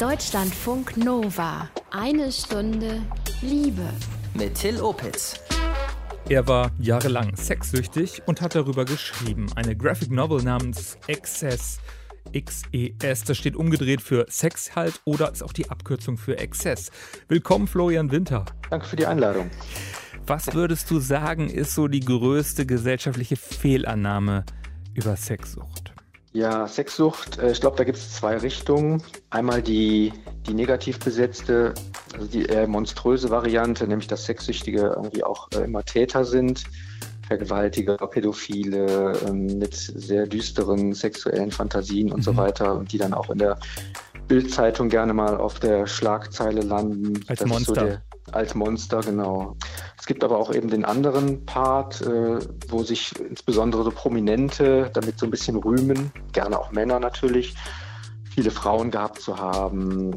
Deutschlandfunk Nova. Eine Stunde Liebe. Mit Till Opitz. Er war jahrelang sexsüchtig und hat darüber geschrieben. Eine Graphic Novel namens Excess. XES, das steht umgedreht für Sex halt oder ist auch die Abkürzung für Exzess. Willkommen Florian Winter. Danke für die Einladung. Was würdest du sagen, ist so die größte gesellschaftliche Fehlannahme über Sexsucht? Ja, Sexsucht, ich glaube, da gibt es zwei Richtungen. Einmal die negativ besetzte, also die eher monströse Variante, nämlich dass Sexsüchtige irgendwie auch immer Täter sind. Vergewaltiger, Pädophile mit sehr düsteren sexuellen Fantasien und so weiter und die dann auch in der Bild-Zeitung gerne mal auf der Schlagzeile landen. Als das Monster. Als Monster, genau. Es gibt aber auch eben den anderen Part, wo sich insbesondere so Prominente damit so ein bisschen rühmen, gerne auch Männer natürlich, viele Frauen gehabt zu haben.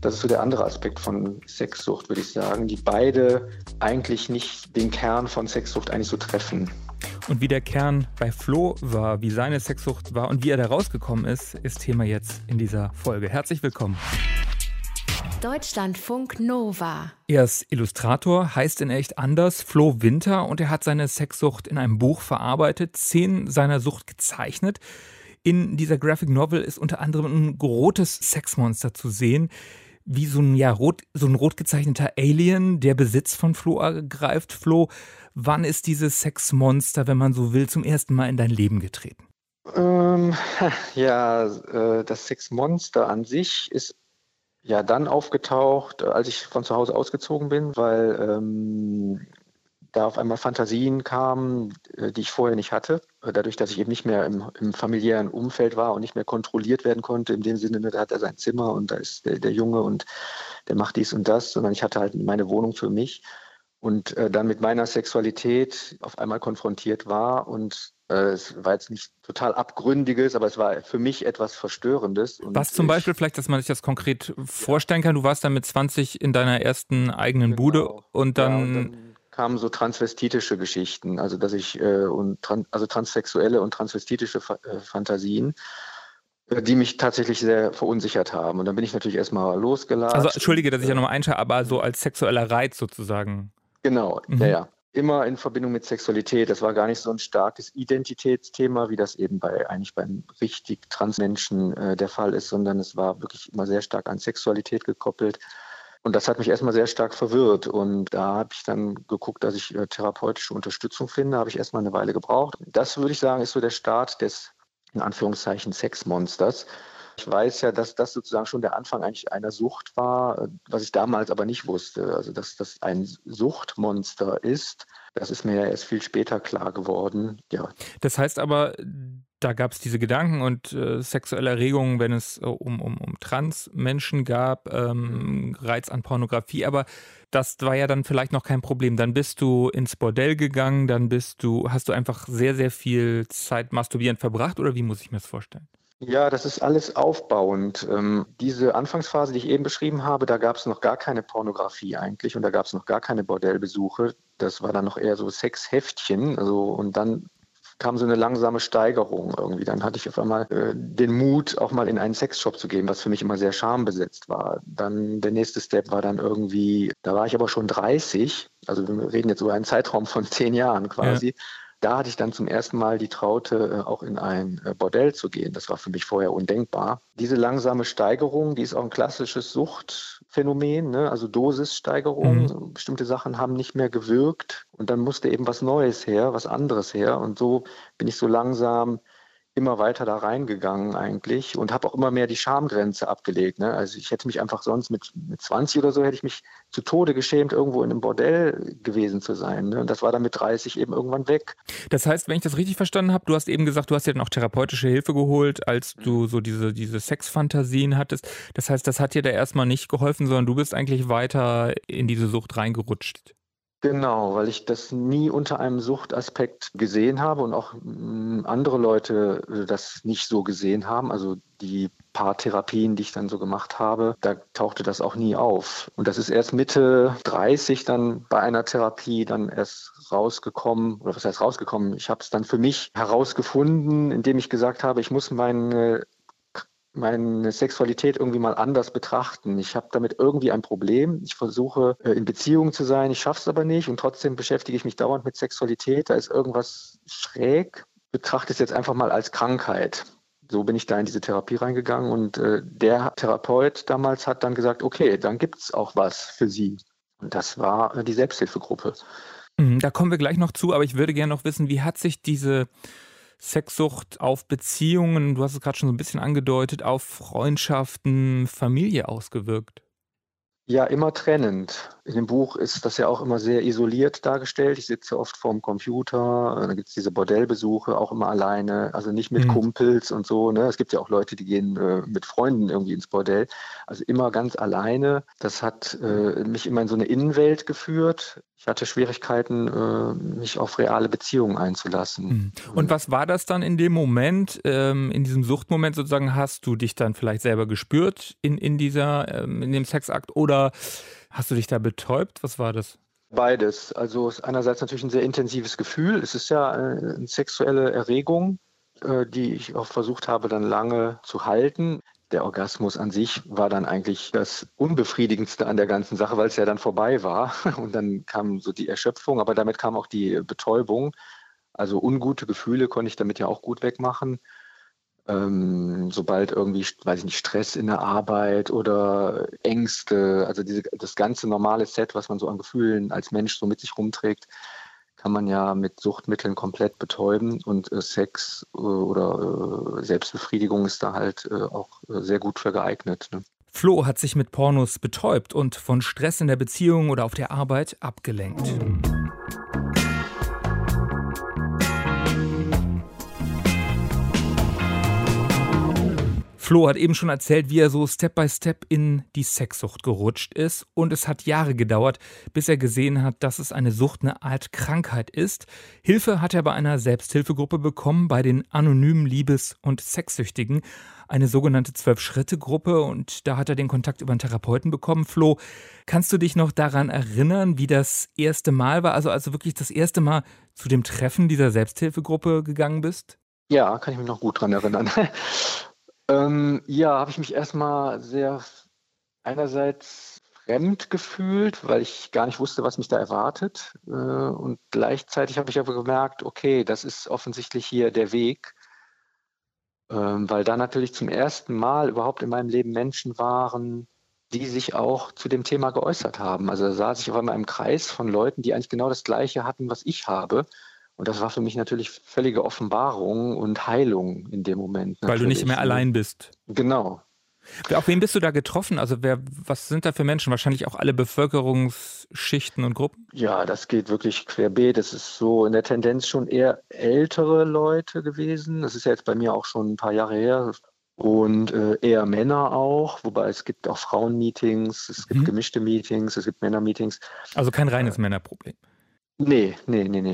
Das ist so der andere Aspekt von Sexsucht, würde ich sagen, die beide eigentlich nicht den Kern von Sexsucht eigentlich so treffen. Und wie der Kern bei Flo war, wie seine Sexsucht war und wie er da rausgekommen ist, ist Thema jetzt in dieser Folge. Herzlich willkommen. Deutschlandfunk Nova. Er ist Illustrator, heißt in echt anders, Flo Winter, und er hat seine Sexsucht in einem Buch verarbeitet, 10 seiner Sucht gezeichnet. In dieser Graphic Novel ist unter anderem ein rotes Sexmonster zu sehen, wie so ein rot gezeichneter Alien, der Besitz von Flo ergreift. Flo, wann ist dieses Sexmonster, wenn man so will, zum ersten Mal in dein Leben getreten? Das Sexmonster an sich ist ja dann aufgetaucht, als ich von zu Hause ausgezogen bin, weil da auf einmal Fantasien kamen, die ich vorher nicht hatte. Dadurch, dass ich eben nicht mehr im familiären Umfeld war und nicht mehr kontrolliert werden konnte, in dem Sinne, da hat er sein Zimmer und da ist der Junge und der macht dies und das, sondern ich hatte halt meine Wohnung für mich und dann mit meiner Sexualität auf einmal konfrontiert war. Und es war jetzt nicht total Abgründiges, aber es war für mich etwas Verstörendes. Und was zum Beispiel, vielleicht, dass man sich das konkret vorstellen kann, du warst dann mit 20 in deiner ersten eigenen Bude und dann kamen so transvestitische Geschichten, also dass ich transsexuelle und transvestitische Fantasien, die mich tatsächlich sehr verunsichert haben. Und dann bin ich natürlich erstmal losgelatscht. Also entschuldige, dass ich ja nochmal einschalte, aber so als sexueller Reiz sozusagen. Genau, ja. Immer in Verbindung mit Sexualität. Das war gar nicht so ein starkes Identitätsthema, wie das eben beim richtig Transmenschen der Fall ist, sondern es war wirklich immer sehr stark an Sexualität gekoppelt. Und das hat mich erstmal sehr stark verwirrt. Und da habe ich dann geguckt, dass ich therapeutische Unterstützung finde. Da habe ich erstmal eine Weile gebraucht. Das würde ich sagen, ist so der Start des, in Anführungszeichen, Sexmonsters. Ich weiß ja, dass das sozusagen schon der Anfang eigentlich einer Sucht war, was ich damals aber nicht wusste. Also, dass das ein Suchtmonster ist, das ist mir ja erst viel später klar geworden. Ja. Das heißt aber, da gab es diese Gedanken und sexuelle Erregungen, wenn es um Transmenschen gab, Reiz an Pornografie, aber das war ja dann vielleicht noch kein Problem. Dann bist du ins Bordell gegangen, hast du einfach sehr, sehr viel Zeit masturbierend verbracht, oder wie muss ich mir das vorstellen? Ja, das ist alles aufbauend. Diese Anfangsphase, die ich eben beschrieben habe, da gab es noch gar keine Pornografie eigentlich und da gab es noch gar keine Bordellbesuche. Das war dann noch eher so Sexheftchen, also, und dann kam so eine langsame Steigerung irgendwie. Dann hatte ich auf einmal den Mut, auch mal in einen Sexshop zu gehen, was für mich immer sehr schambesetzt war. Dann der nächste Step war dann irgendwie, da war ich aber schon 30, also wir reden jetzt über einen Zeitraum von 10 Jahren quasi. Ja. Da hatte ich dann zum ersten Mal die Traute, auch in ein Bordell zu gehen. Das war für mich vorher undenkbar. Diese langsame Steigerung, die ist auch ein klassisches Suchtphänomen, ne? Also Dosissteigerung. Mhm. Bestimmte Sachen haben nicht mehr gewirkt und dann musste eben was Neues her, was anderes her. Und so bin ich so langsam immer weiter da reingegangen eigentlich und habe auch immer mehr die Schamgrenze abgelegt. Ne? Also ich hätte mich einfach sonst mit 20 oder so hätte ich mich zu Tode geschämt, irgendwo in einem Bordell gewesen zu sein. Ne? Und das war dann mit 30 eben irgendwann weg. Das heißt, wenn ich das richtig verstanden habe, du hast eben gesagt, du hast dir dann auch therapeutische Hilfe geholt, als du so diese Sexfantasien hattest. Das heißt, das hat dir da erstmal nicht geholfen, sondern du bist eigentlich weiter in diese Sucht reingerutscht. Genau, weil ich das nie unter einem Suchtaspekt gesehen habe und auch andere Leute das nicht so gesehen haben. Also die paar Therapien, die ich dann so gemacht habe, da tauchte das auch nie auf. Und das ist erst Mitte 30 dann bei einer Therapie dann erst rausgekommen. Oder was heißt rausgekommen? Ich habe es dann für mich herausgefunden, indem ich gesagt habe, ich muss meine meine Sexualität irgendwie mal anders betrachten. Ich habe damit irgendwie ein Problem. Ich versuche, in Beziehung zu sein. Ich schaffe es aber nicht und trotzdem beschäftige ich mich dauernd mit Sexualität. Da ist irgendwas schräg. Betrachte es jetzt einfach mal als Krankheit. So bin ich da in diese Therapie reingegangen und der Therapeut damals hat dann gesagt, okay, dann gibt es auch was für Sie. Und das war die Selbsthilfegruppe. Da kommen wir gleich noch zu, aber ich würde gerne noch wissen, wie hat sich diese Sexsucht auf Beziehungen, du hast es gerade schon so ein bisschen angedeutet, auf Freundschaften, Familie ausgewirkt? Ja, immer trennend. In dem Buch ist das ja auch immer sehr isoliert dargestellt. Ich sitze oft vorm Computer, da gibt es diese Bordellbesuche auch immer alleine, also nicht mit Kumpels und so. Ne? Es gibt ja auch Leute, die gehen mit Freunden irgendwie ins Bordell. Also immer ganz alleine. Das hat mich immer in so eine Innenwelt geführt. Ich hatte Schwierigkeiten, mich auf reale Beziehungen einzulassen. Und was war das dann in dem Moment, in diesem Suchtmoment sozusagen? Hast du dich dann vielleicht selber gespürt in dem Sexakt oder hast du dich da betäubt? Was war das? Beides. Also einerseits natürlich ein sehr intensives Gefühl. Es ist ja eine sexuelle Erregung, die ich auch versucht habe, dann lange zu halten. Der Orgasmus an sich war dann eigentlich das Unbefriedigendste an der ganzen Sache, weil es ja dann vorbei war. Und dann kam so die Erschöpfung, aber damit kam auch die Betäubung. Also ungute Gefühle konnte ich damit ja auch gut wegmachen. Sobald irgendwie, weiß ich nicht, Stress in der Arbeit oder Ängste, also das ganze normale Set, was man so an Gefühlen als Mensch so mit sich rumträgt, kann man ja mit Suchtmitteln komplett betäuben und Sex oder Selbstbefriedigung ist da halt auch sehr gut für geeignet. Ne? Flo hat sich mit Pornos betäubt und von Stress in der Beziehung oder auf der Arbeit abgelenkt. Flo hat eben schon erzählt, wie er so Step by Step in die Sexsucht gerutscht ist. Und es hat Jahre gedauert, bis er gesehen hat, dass es eine Sucht, eine Art Krankheit ist. Hilfe hat er bei einer Selbsthilfegruppe bekommen, bei den anonymen Liebes- und Sexsüchtigen. Eine sogenannte 12-Schritte-Gruppe. Und da hat er den Kontakt über einen Therapeuten bekommen. Flo, kannst du dich noch daran erinnern, wie das erste Mal war? Also wirklich das erste Mal zu dem Treffen dieser Selbsthilfegruppe gegangen bist? Ja, kann ich mich noch gut daran erinnern. Ja, habe ich mich erstmal sehr einerseits fremd gefühlt, weil ich gar nicht wusste, was mich da erwartet. Und gleichzeitig habe ich aber gemerkt, okay, das ist offensichtlich hier der Weg. Weil da natürlich zum ersten Mal überhaupt in meinem Leben Menschen waren, die sich auch zu dem Thema geäußert haben. Also da saß ich auf einmal im Kreis von Leuten, die eigentlich genau das Gleiche hatten, was ich habe. Und das war für mich natürlich völlige Offenbarung und Heilung in dem Moment. Natürlich. Weil du nicht mehr allein bist. Genau. Auf wen bist du da getroffen? Also was sind da für Menschen? Wahrscheinlich auch alle Bevölkerungsschichten und Gruppen? Ja, das geht wirklich querbeet. Das ist so in der Tendenz schon eher ältere Leute gewesen. Das ist ja jetzt bei mir auch schon ein paar Jahre her. Und eher Männer auch, wobei es gibt auch Frauenmeetings, es gibt gemischte Meetings, es gibt Männermeetings. Also kein reines Männerproblem. Nee.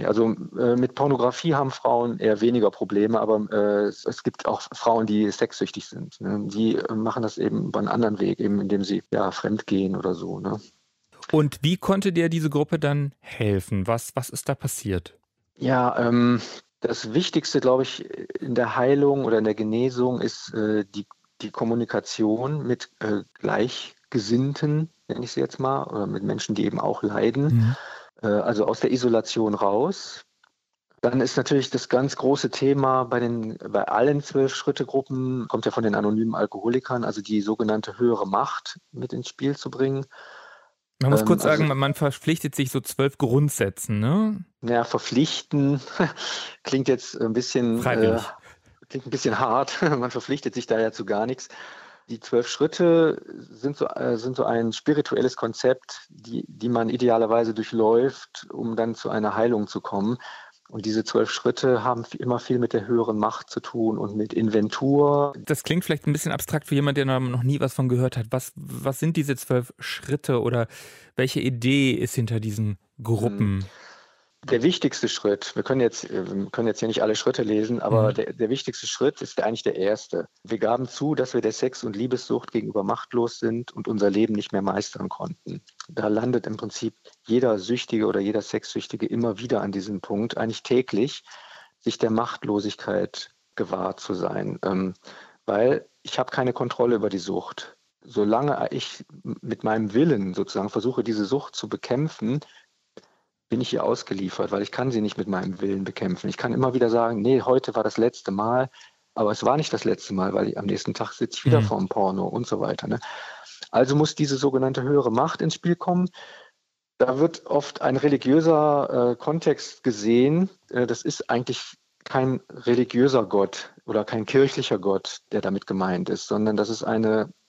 Also mit Pornografie haben Frauen eher weniger Probleme, aber es gibt auch Frauen, die sexsüchtig sind. Ne? Die machen das eben über einen anderen Weg, eben indem sie ja fremdgehen oder so. Ne? Und wie konnte dir diese Gruppe dann helfen? Was ist da passiert? Ja, das Wichtigste, glaube ich, in der Heilung oder in der Genesung ist die Kommunikation mit Gleichgesinnten, nenne ich sie jetzt mal, oder mit Menschen, die eben auch leiden. Ja. Also aus der Isolation raus. Dann ist natürlich das ganz große Thema bei allen 12-Schritte-Gruppen, kommt ja von den anonymen Alkoholikern, also die sogenannte höhere Macht mit ins Spiel zu bringen. Man muss kurz sagen, man verpflichtet sich so 12 Grundsätzen, ne? Ja, verpflichten klingt jetzt ein bisschen hart. Man verpflichtet sich da ja zu gar nichts. Die 12 Schritte sind so ein spirituelles Konzept, die man idealerweise durchläuft, um dann zu einer Heilung zu kommen. Und diese 12 Schritte haben immer viel mit der höheren Macht zu tun und mit Inventur. Das klingt vielleicht ein bisschen abstrakt für jemanden, der noch nie was von gehört hat. Was sind diese 12 Schritte oder welche Idee ist hinter diesen Gruppen? Der wichtigste Schritt, wir können jetzt hier nicht alle Schritte lesen, aber der wichtigste Schritt ist eigentlich der erste. Wir gaben zu, dass wir der Sex- und Liebessucht gegenüber machtlos sind und unser Leben nicht mehr meistern konnten. Da landet im Prinzip jeder Süchtige oder jeder Sexsüchtige immer wieder an diesem Punkt, eigentlich täglich, sich der Machtlosigkeit gewahr zu sein. Weil ich habe keine Kontrolle über die Sucht. Solange ich mit meinem Willen sozusagen versuche, diese Sucht zu bekämpfen, bin ich ihr ausgeliefert, weil ich kann sie nicht mit meinem Willen bekämpfen. Ich kann immer wieder sagen, nee, heute war das letzte Mal, aber es war nicht das letzte Mal, weil am nächsten Tag sitze ich wieder vorm Porno und so weiter. Ne? Also muss diese sogenannte höhere Macht ins Spiel kommen. Da wird oft ein religiöser Kontext gesehen. Das ist eigentlich kein religiöser Gott oder kein kirchlicher Gott, der damit gemeint ist, sondern das ist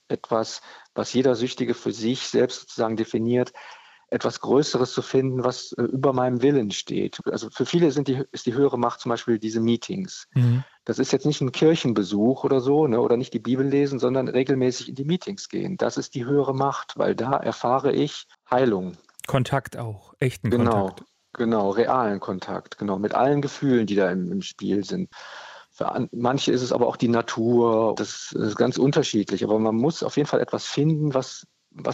etwas, was jeder Süchtige für sich selbst sozusagen definiert, etwas Größeres zu finden, was über meinem Willen steht. Also für viele ist die höhere Macht zum Beispiel diese Meetings. Mhm. Das ist jetzt nicht ein Kirchenbesuch oder so, ne, oder nicht die Bibel lesen, sondern regelmäßig in die Meetings gehen. Das ist die höhere Macht, weil da erfahre ich Heilung. Kontakt auch, echten Kontakt. Genau, realen Kontakt, genau, mit allen Gefühlen, die da im Spiel sind. Für manche ist es aber auch die Natur, das ist ganz unterschiedlich, aber man muss auf jeden Fall etwas finden, was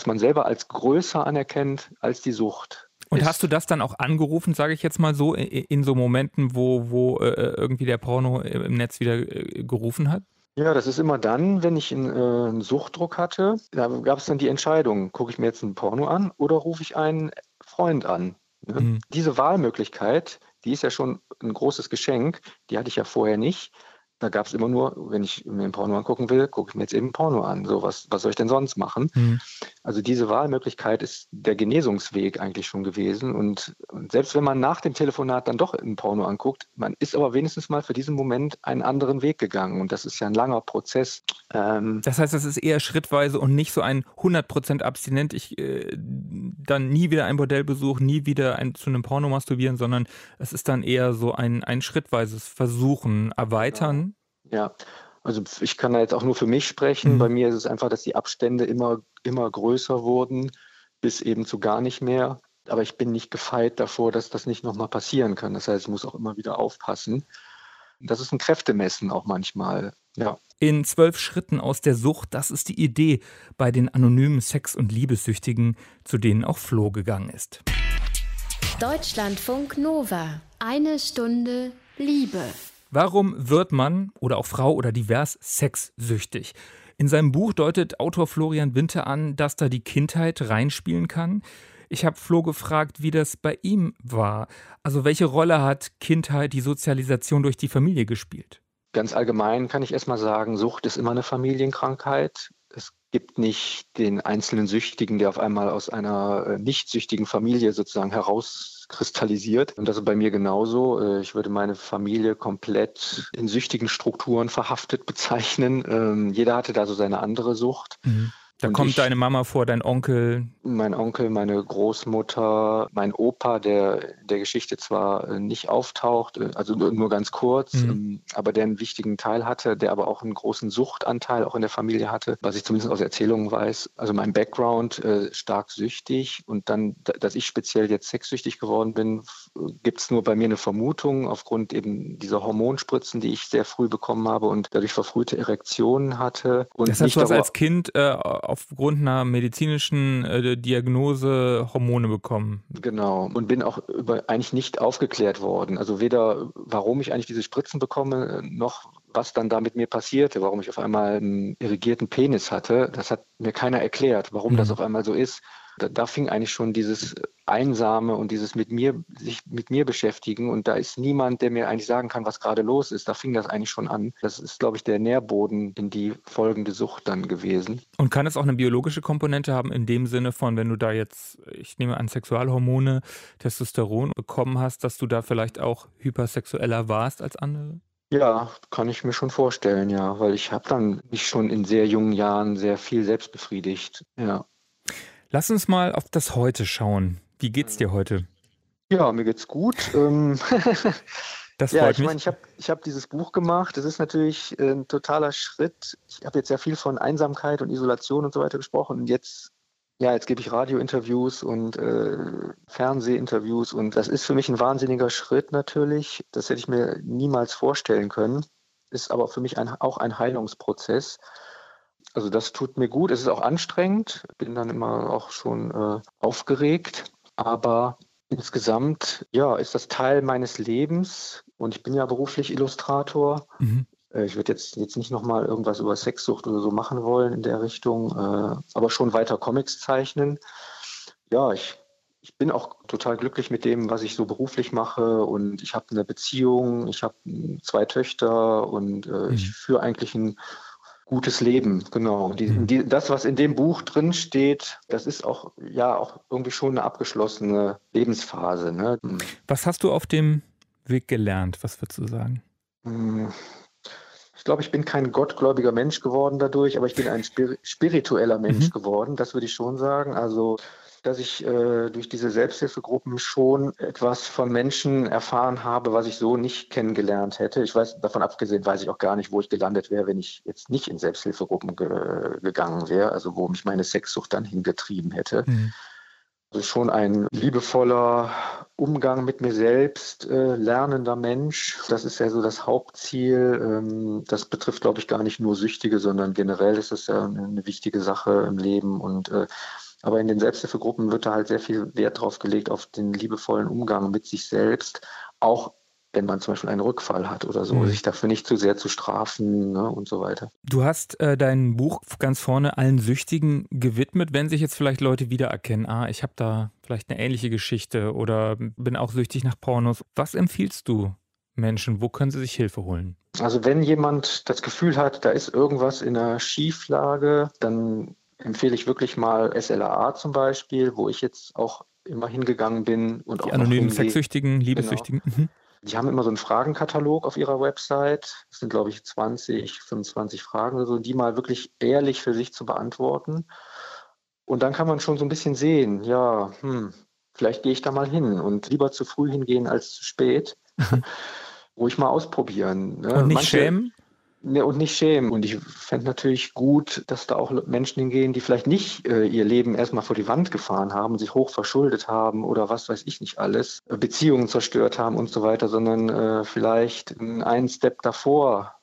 man selber als größer anerkennt als die Sucht. Und hast du das dann auch angerufen, sage ich jetzt mal so, in so Momenten, wo irgendwie der Porno im Netz wieder gerufen hat? Ja, das ist immer dann, wenn ich einen Suchtdruck hatte, da gab es dann die Entscheidung, gucke ich mir jetzt einen Porno an oder rufe ich einen Freund an? Ne? Mhm. Diese Wahlmöglichkeit, die ist ja schon ein großes Geschenk, die hatte ich ja vorher nicht. Da gab es immer nur, wenn ich mir einen Porno angucken will, gucke ich mir jetzt eben Porno an. So, was soll ich denn sonst machen? Mhm. Also diese Wahlmöglichkeit ist der Genesungsweg eigentlich schon gewesen. Und selbst wenn man nach dem Telefonat dann doch einen Porno anguckt, man ist aber wenigstens mal für diesen Moment einen anderen Weg gegangen. Und das ist ja ein langer Prozess. Das heißt, das ist eher schrittweise und nicht so ein 100% abstinent, dann nie wieder ein Bordellbesuch, nie wieder zu einem Porno masturbieren, sondern es ist dann eher so ein schrittweises Versuchen, Erweitern. Ja. Ja, also ich kann da jetzt auch nur für mich sprechen. Mhm. Bei mir ist es einfach, dass die Abstände immer größer wurden, bis eben zu gar nicht mehr. Aber ich bin nicht gefeit davor, dass das nicht nochmal passieren kann. Das heißt, ich muss auch immer wieder aufpassen. Das ist ein Kräftemessen auch manchmal. Ja. In 12 Schritten aus der Sucht, das ist die Idee bei den anonymen Sex- und Liebessüchtigen, zu denen auch Flo gegangen ist. Deutschlandfunk Nova. Eine Stunde Liebe. Warum wird man oder auch Frau oder divers sexsüchtig? In seinem Buch deutet Autor Florian Winter an, dass da die Kindheit reinspielen kann. Ich habe Flo gefragt, wie das bei ihm war. Also welche Rolle hat Kindheit, die Sozialisation durch die Familie gespielt? Ganz allgemein kann ich erstmal sagen, Sucht ist immer eine Familienkrankheit. Es gibt nicht den einzelnen Süchtigen, der auf einmal aus einer nicht süchtigen Familie sozusagen herauskristallisiert. Und das ist bei mir genauso. Ich würde meine Familie komplett in süchtigen Strukturen verhaftet bezeichnen. Jeder hatte da so seine andere Sucht. Mhm. Da kommt deine Mama vor, dein Onkel? Mein Onkel, meine Großmutter, mein Opa, der in der Geschichte zwar nicht auftaucht, also nur ganz kurz, aber der einen wichtigen Teil hatte, der aber auch einen großen Suchtanteil auch in der Familie hatte, was ich zumindest aus Erzählungen weiß. Also mein Background, stark süchtig, und dann, dass ich speziell jetzt sexsüchtig geworden bin, gibt es nur bei mir eine Vermutung aufgrund eben dieser Hormonspritzen, die ich sehr früh bekommen habe und dadurch verfrühte Erektionen hatte. Und das heißt, du hast als Kind aufgrund einer medizinischen Diagnose Hormone bekommen. Genau. Und bin auch eigentlich nicht aufgeklärt worden. Also weder, warum ich eigentlich diese Spritzen bekomme, noch was dann da mit mir passierte, warum ich auf einmal einen irrigierten Penis hatte. Das hat mir keiner erklärt, warum das auf einmal so ist. Da fing eigentlich schon dieses Einsame und dieses sich mit mir beschäftigen, und da ist niemand, der mir eigentlich sagen kann, was gerade los ist. Da fing das eigentlich schon an. Das ist, glaube ich, der Nährboden in die folgende Sucht dann gewesen. Und kann es auch eine biologische Komponente haben in dem Sinne von, wenn du da jetzt, ich nehme an, Sexualhormone, Testosteron bekommen hast, dass du da vielleicht auch hypersexueller warst als andere? Ja, kann ich mir schon vorstellen, ja, weil ich habe dann mich schon in sehr jungen Jahren sehr viel selbst befriedigt, ja. Lass uns mal auf das Heute schauen. Wie geht's dir heute? Ja, mir geht's gut. Das freut mich. Ja, ich meine, ich hab dieses Buch gemacht. Das ist natürlich ein totaler Schritt. Ich habe jetzt sehr viel von Einsamkeit und Isolation und so weiter gesprochen. Und jetzt gebe ich Radiointerviews und Fernsehinterviews. Und das ist für mich ein wahnsinniger Schritt natürlich. Das hätte ich mir niemals vorstellen können. Ist aber für mich auch ein Heilungsprozess. Also das tut mir gut, es ist auch anstrengend, bin dann immer auch schon aufgeregt, aber insgesamt, ja, ist das Teil meines Lebens, und ich bin ja beruflich Illustrator. Ich würde jetzt nicht nochmal irgendwas über Sexsucht oder so machen wollen in der Richtung, aber schon weiter Comics zeichnen. Ja, ich bin auch total glücklich mit dem, was ich so beruflich mache, und ich habe eine Beziehung, ich habe 2 Töchter und ich führe eigentlich ein gutes Leben, genau. Das, was in dem Buch drin steht, das ist auch, ja, auch irgendwie schon eine abgeschlossene Lebensphase, ne? Was hast du auf dem Weg gelernt? Was würdest du sagen? Ich glaube, ich bin kein gottgläubiger Mensch geworden dadurch, aber ich bin ein spiritueller Mensch geworden, das würde ich schon sagen. Also, dass ich durch diese Selbsthilfegruppen schon etwas von Menschen erfahren habe, was ich so nicht kennengelernt hätte. Ich weiß, davon abgesehen weiß ich auch gar nicht, wo ich gelandet wäre, wenn ich jetzt nicht in Selbsthilfegruppen gegangen wäre, also wo mich meine Sexsucht dann hingetrieben hätte. Also schon ein liebevoller Umgang mit mir selbst, lernender Mensch. Das ist ja so das Hauptziel. Das betrifft, glaube ich, gar nicht nur Süchtige, sondern generell ist es ja eine wichtige Sache im Leben. Und aber in den Selbsthilfegruppen wird da halt sehr viel Wert drauf gelegt, auf den liebevollen Umgang mit sich selbst, auch wenn man zum Beispiel einen Rückfall hat oder so, sich dafür nicht zu sehr zu strafen, ne, und so weiter. Du hast dein Buch ganz vorne allen Süchtigen gewidmet, wenn sich jetzt vielleicht Leute wiedererkennen, ich habe da vielleicht eine ähnliche Geschichte oder bin auch süchtig nach Pornos. Was empfiehlst du Menschen, wo können sie sich Hilfe holen? Also wenn jemand das Gefühl hat, da ist irgendwas in einer Schieflage, dann empfehle ich wirklich mal SLAA zum Beispiel, wo ich jetzt auch immer hingegangen bin. Und die auch anonymen Sexsüchtigen, Liebessüchtigen. Genau. Die haben immer so einen Fragenkatalog auf ihrer Website. Das sind, glaube ich, 20, 25 Fragen oder so, die mal wirklich ehrlich für sich zu beantworten. Und dann kann man schon so ein bisschen sehen, ja, vielleicht gehe ich da mal hin. Und lieber zu früh hingehen als zu spät. Ruhig mal ausprobieren, ne? Und nicht schämen? Und nicht schämen. Und ich fände natürlich gut, dass da auch Menschen hingehen, die vielleicht nicht ihr Leben erstmal vor die Wand gefahren haben, sich hoch verschuldet haben oder was weiß ich nicht alles, Beziehungen zerstört haben und so weiter, sondern vielleicht einen Step davor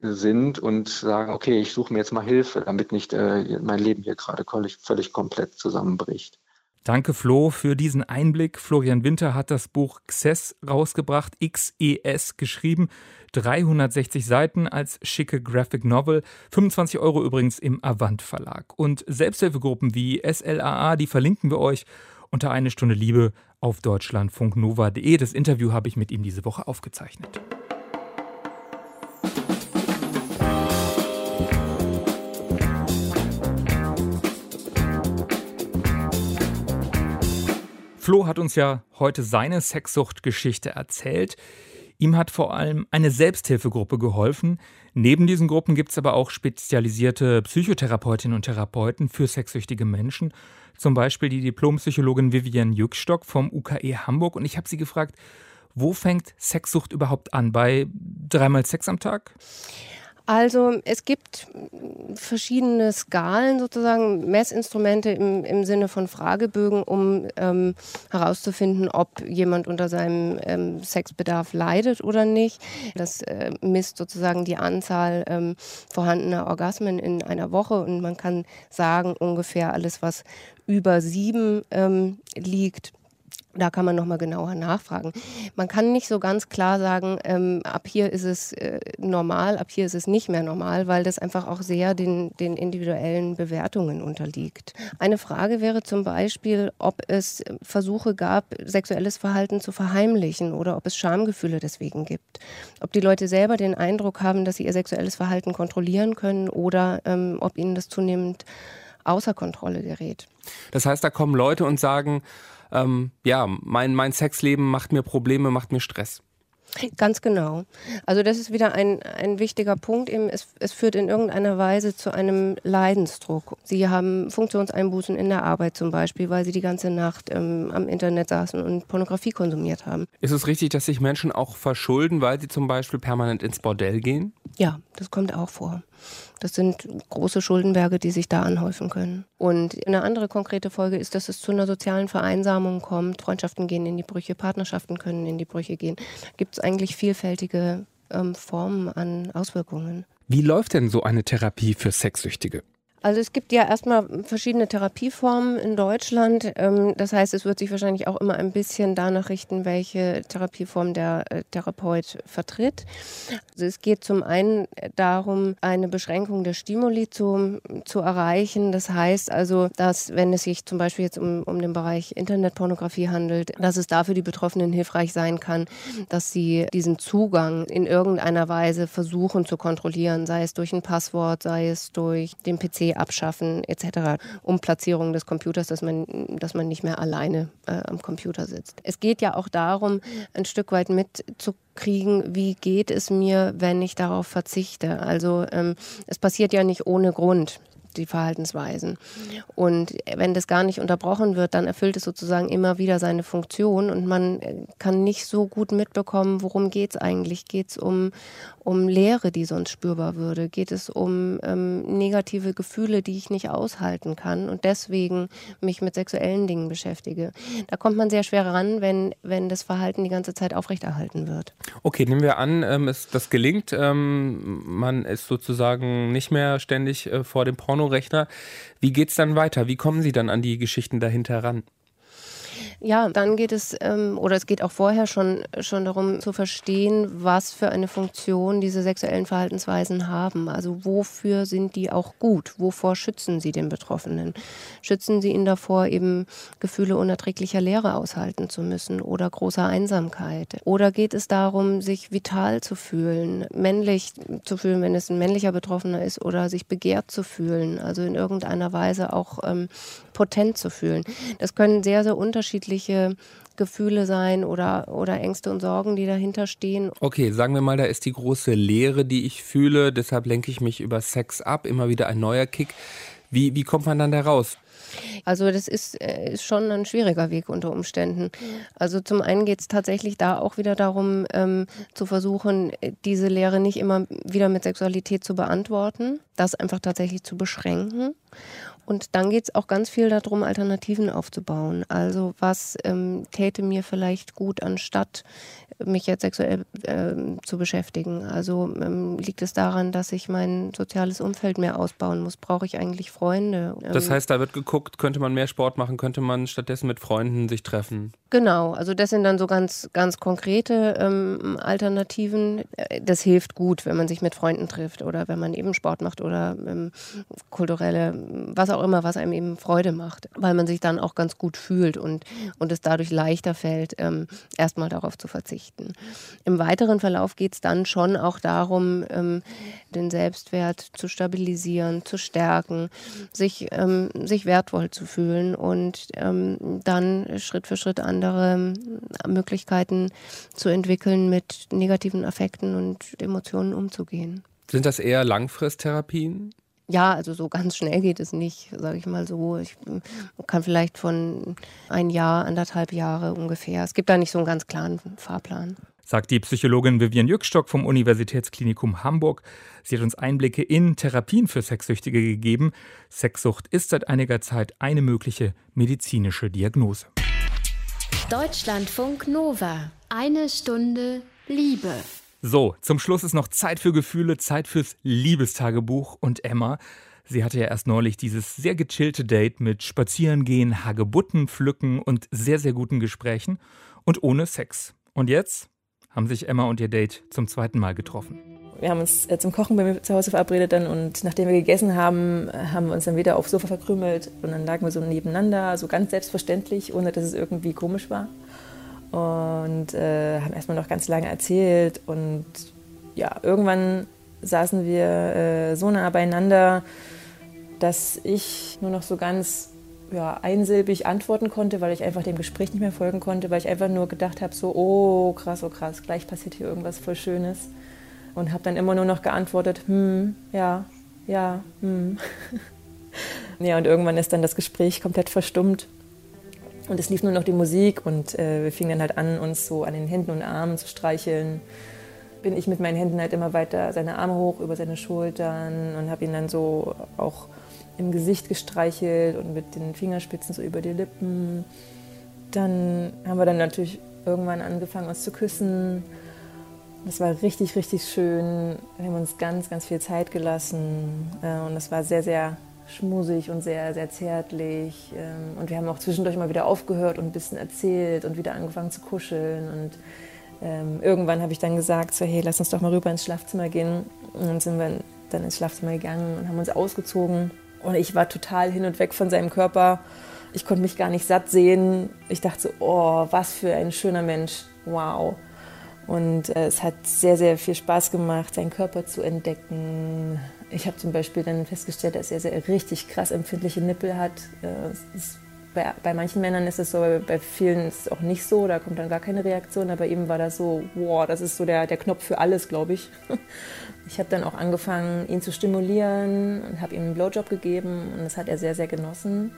sind und sagen, okay, ich suche mir jetzt mal Hilfe, damit nicht mein Leben hier gerade völlig komplett zusammenbricht. Danke, Flo, für diesen Einblick. Florian Winter hat das Buch Excess rausgebracht, XES geschrieben, 360 Seiten als schicke Graphic Novel, 25 € übrigens im Avant Verlag. Und Selbsthilfegruppen wie SLAA, die verlinken wir euch unter Eine Stunde Liebe auf deutschlandfunknova.de. Das Interview habe ich mit ihm diese Woche aufgezeichnet. Flo hat uns ja heute seine Sexsuchtgeschichte erzählt. Ihm hat vor allem eine Selbsthilfegruppe geholfen. Neben diesen Gruppen gibt es aber auch spezialisierte Psychotherapeutinnen und Therapeuten für sexsüchtige Menschen. Zum Beispiel die Diplompsychologin Vivian Jückstock vom UKE Hamburg. Und ich habe sie gefragt, wo fängt Sexsucht überhaupt an? Bei 3-mal Sex am Tag? Also es gibt verschiedene Skalen sozusagen, Messinstrumente im Sinne von Fragebögen, um herauszufinden, ob jemand unter seinem Sexbedarf leidet oder nicht. Das misst sozusagen die Anzahl vorhandener Orgasmen in einer Woche, und man kann sagen, ungefähr alles, was über 7 liegt. Da kann man nochmal genauer nachfragen. Man kann nicht so ganz klar sagen, ab hier ist es normal, ab hier ist es nicht mehr normal, weil das einfach auch sehr den individuellen Bewertungen unterliegt. Eine Frage wäre zum Beispiel, ob es Versuche gab, sexuelles Verhalten zu verheimlichen oder ob es Schamgefühle deswegen gibt. Ob die Leute selber den Eindruck haben, dass sie ihr sexuelles Verhalten kontrollieren können oder ob ihnen das zunehmend außer Kontrolle gerät. Das heißt, da kommen Leute und sagen, ja, mein Sexleben macht mir Probleme, macht mir Stress. Ganz genau. Also das ist wieder ein wichtiger Punkt. Es führt in irgendeiner Weise zu einem Leidensdruck. Sie haben Funktionseinbußen in der Arbeit zum Beispiel, weil sie die ganze Nacht am Internet saßen und Pornografie konsumiert haben. Ist es richtig, dass sich Menschen auch verschulden, weil sie zum Beispiel permanent ins Bordell gehen? Ja, das kommt auch vor. Das sind große Schuldenberge, die sich da anhäufen können. Und eine andere konkrete Folge ist, dass es zu einer sozialen Vereinsamung kommt. Freundschaften gehen in die Brüche, Partnerschaften können in die Brüche gehen. Gibt es eigentlich vielfältige Formen an Auswirkungen. Wie läuft denn so eine Therapie für Sexsüchtige? Also es gibt ja erstmal verschiedene Therapieformen in Deutschland. Das heißt, es wird sich wahrscheinlich auch immer ein bisschen danach richten, welche Therapieform der Therapeut vertritt. Also es geht zum einen darum, eine Beschränkung der Stimuli zu erreichen. Das heißt also, dass wenn es sich zum Beispiel jetzt um den Bereich Internetpornografie handelt, dass es da für die Betroffenen hilfreich sein kann, dass sie diesen Zugang in irgendeiner Weise versuchen zu kontrollieren, sei es durch ein Passwort, sei es durch den PC abschaffen etc. Umplatzierung des Computers, dass man nicht mehr alleine am Computer sitzt. Es geht ja auch darum, ein Stück weit mitzukriegen, wie geht es mir, wenn ich darauf verzichte. Also es passiert ja nicht ohne Grund, die Verhaltensweisen. Und wenn das gar nicht unterbrochen wird, dann erfüllt es sozusagen immer wieder seine Funktion und man kann nicht so gut mitbekommen, worum geht es eigentlich. Geht es um Leere, die sonst spürbar würde? Geht es um negative Gefühle, die ich nicht aushalten kann und deswegen mich mit sexuellen Dingen beschäftige? Da kommt man sehr schwer ran, wenn das Verhalten die ganze Zeit aufrechterhalten wird. Okay, nehmen wir an, das gelingt. Man ist sozusagen nicht mehr ständig vor dem Porno Rechner. Wie geht es dann weiter? Wie kommen Sie dann an die Geschichten dahinter ran? Ja, dann geht es, oder es geht auch vorher schon darum zu verstehen, was für eine Funktion diese sexuellen Verhaltensweisen haben. Also wofür sind die auch gut? Wovor schützen sie den Betroffenen? Schützen sie ihn davor, eben Gefühle unerträglicher Leere aushalten zu müssen oder großer Einsamkeit? Oder geht es darum, sich vital zu fühlen, männlich zu fühlen, wenn es ein männlicher Betroffener ist, oder sich begehrt zu fühlen, also in irgendeiner Weise auch potent zu fühlen? Das können sehr, sehr unterschiedliche Gefühle sein oder Ängste und Sorgen, die dahinter stehen. Okay, sagen wir mal, da ist die große Leere, die ich fühle, deshalb lenke ich mich über Sex ab, immer wieder ein neuer Kick. Wie kommt man dann da raus? Also das ist schon ein schwieriger Weg unter Umständen. Also zum einen geht es tatsächlich da auch wieder darum, zu versuchen, diese Leere nicht immer wieder mit Sexualität zu beantworten, das einfach tatsächlich zu beschränken. Und dann geht es auch ganz viel darum, Alternativen aufzubauen. Also was täte mir vielleicht gut, anstatt mich jetzt sexuell zu beschäftigen? Also liegt es daran, dass ich mein soziales Umfeld mehr ausbauen muss? Brauche ich eigentlich Freunde? Das heißt, da wird geguckt, könnte man mehr Sport machen? Könnte man stattdessen mit Freunden sich treffen? Genau, also das sind dann so ganz, ganz konkrete Alternativen. Das hilft gut, wenn man sich mit Freunden trifft oder wenn man eben Sport macht oder kulturelle, was auch immer, was einem eben Freude macht, weil man sich dann auch ganz gut fühlt und es dadurch leichter fällt, erstmal darauf zu verzichten. Im weiteren Verlauf geht es dann schon auch darum, den Selbstwert zu stabilisieren, zu stärken, sich wertvoll zu fühlen und dann Schritt für Schritt andere Möglichkeiten zu entwickeln, mit negativen Affekten und Emotionen umzugehen. Sind das eher Langfristtherapien? Ja, also so ganz schnell geht es nicht, sage ich mal so. Ich kann vielleicht von 1 Jahr, 1,5 Jahre ungefähr. Es gibt da nicht so einen ganz klaren Fahrplan. Sagt die Psychologin Vivian Jückstock vom Universitätsklinikum Hamburg. Sie hat uns Einblicke in Therapien für Sexsüchtige gegeben. Sexsucht ist seit einiger Zeit eine mögliche medizinische Diagnose. Deutschlandfunk Nova. Eine Stunde Liebe. So, zum Schluss ist noch Zeit für Gefühle, Zeit fürs Liebestagebuch. Und Emma, sie hatte ja erst neulich dieses sehr gechillte Date mit Spazierengehen, Hagebutten pflücken und sehr, sehr guten Gesprächen und ohne Sex. Und jetzt haben sich Emma und ihr Date zum 2. Mal getroffen. Wir haben uns zum Kochen bei mir zu Hause verabredet dann und nachdem wir gegessen haben, haben wir uns dann wieder aufs Sofa verkrümelt und dann lagen wir so nebeneinander, so ganz selbstverständlich, ohne dass es irgendwie komisch war. Und haben erstmal noch ganz lange erzählt und ja, irgendwann saßen wir so nah beieinander, dass ich nur noch so ganz einsilbig antworten konnte, weil ich einfach dem Gespräch nicht mehr folgen konnte, weil ich einfach nur gedacht habe, so, oh krass, gleich passiert hier irgendwas voll Schönes. Und habe dann immer nur noch geantwortet, ja. Ja, und irgendwann ist dann das Gespräch komplett verstummt und es lief nur noch die Musik und wir fingen dann halt an, uns so an den Händen und Armen zu streicheln. Bin ich mit meinen Händen halt immer weiter seine Arme hoch über seine Schultern und habe ihn dann so auch im Gesicht gestreichelt und mit den Fingerspitzen so über die Lippen. Dann haben wir dann natürlich irgendwann angefangen, uns zu küssen. Das war richtig, richtig schön. Wir haben uns ganz, ganz viel Zeit gelassen und das war sehr, sehr schmusig und sehr, sehr zärtlich. Und wir haben auch zwischendurch mal wieder aufgehört und ein bisschen erzählt und wieder angefangen zu kuscheln. Und irgendwann habe ich dann gesagt, so, hey, lass uns doch mal rüber ins Schlafzimmer gehen. Und dann sind wir dann ins Schlafzimmer gegangen und haben uns ausgezogen. Und ich war total hin und weg von seinem Körper. Ich konnte mich gar nicht satt sehen. Ich dachte so, oh, was für ein schöner Mensch, wow. Und es hat sehr, sehr viel Spaß gemacht, seinen Körper zu entdecken. Ich habe zum Beispiel dann festgestellt, dass er sehr richtig krass empfindliche Nippel hat. Bei manchen Männern ist es so, bei vielen ist es auch nicht so, da kommt dann gar keine Reaktion. Aber eben war das so, wow, das ist so der Knopf für alles, glaube ich. Ich habe dann auch angefangen, ihn zu stimulieren und habe ihm einen Blowjob gegeben. Und das hat er sehr, sehr genossen.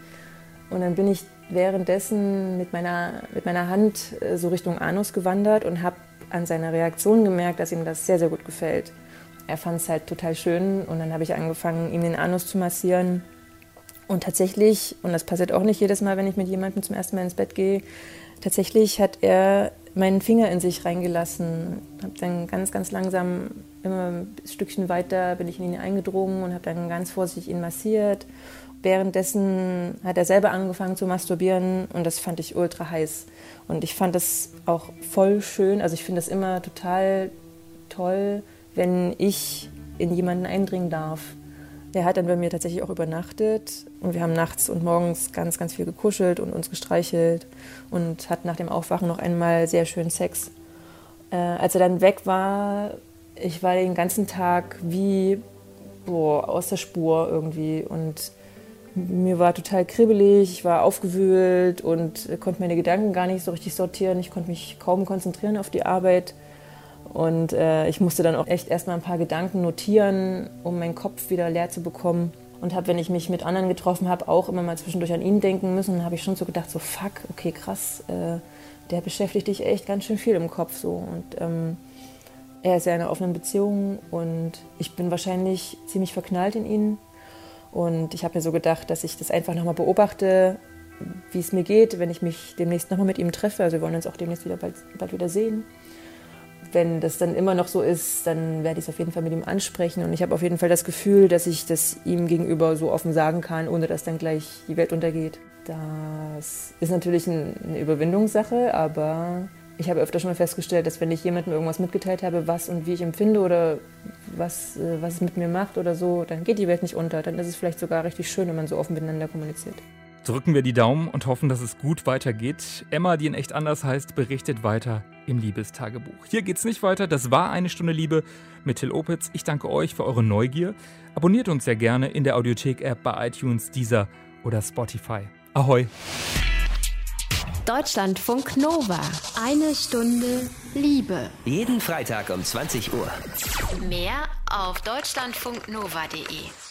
Und dann bin ich währenddessen mit meiner Hand so Richtung Anus gewandert und habe an seiner Reaktion gemerkt, dass ihm das sehr, sehr gut gefällt. Er fand es halt total schön und dann habe ich angefangen, ihm den Anus zu massieren. Und tatsächlich, und das passiert auch nicht jedes Mal, wenn ich mit jemandem zum ersten Mal ins Bett gehe, tatsächlich hat er meinen Finger in sich reingelassen. Habe dann ganz, ganz langsam, immer ein Stückchen weiter, bin ich in ihn eingedrungen und habe dann ganz vorsichtig ihn massiert. Währenddessen hat er selber angefangen zu masturbieren und das fand ich ultra heiß. Und ich fand das auch voll schön. Also ich finde das immer total toll, wenn ich in jemanden eindringen darf. Er hat dann bei mir tatsächlich auch übernachtet und wir haben nachts und morgens ganz, ganz viel gekuschelt und uns gestreichelt und hatten nach dem Aufwachen noch einmal sehr schön Sex. Als er dann weg war, ich war den ganzen Tag wie aus der Spur irgendwie und mir war total kribbelig, ich war aufgewühlt und konnte meine Gedanken gar nicht so richtig sortieren. Ich konnte mich kaum konzentrieren auf die Arbeit. Und ich musste dann auch echt erstmal ein paar Gedanken notieren, um meinen Kopf wieder leer zu bekommen. Und habe, wenn ich mich mit anderen getroffen habe, auch immer mal zwischendurch an ihn denken müssen. Dann habe ich schon so gedacht, so fuck, okay, krass, der beschäftigt dich echt ganz schön viel im Kopf. So. Und er ist ja in einer offenen Beziehung und ich bin wahrscheinlich ziemlich verknallt in ihn. Und ich habe mir so gedacht, dass ich das einfach nochmal beobachte, wie es mir geht, wenn ich mich demnächst nochmal mit ihm treffe. Also wir wollen uns auch demnächst wieder bald wieder sehen. Wenn das dann immer noch so ist, dann werde ich es auf jeden Fall mit ihm ansprechen. Und ich habe auf jeden Fall das Gefühl, dass ich das ihm gegenüber so offen sagen kann, ohne dass dann gleich die Welt untergeht. Das ist natürlich eine Überwindungssache, aber ich habe öfter schon mal festgestellt, dass wenn ich jemandem irgendwas mitgeteilt habe, was und wie ich empfinde oder was es mit mir macht oder so, dann geht die Welt nicht unter. Dann ist es vielleicht sogar richtig schön, wenn man so offen miteinander kommuniziert. Drücken wir die Daumen und hoffen, dass es gut weitergeht. Emma, die in echt anders heißt, berichtet weiter im Liebestagebuch. Hier geht's nicht weiter. Das war Eine Stunde Liebe mit Till Opitz. Ich danke euch für eure Neugier. Abonniert uns sehr gerne in der Audiothek-App bei iTunes, Deezer oder Spotify. Ahoi! Deutschlandfunk Nova. Eine Stunde Liebe. Jeden Freitag um 20 Uhr. Mehr auf deutschlandfunknova.de.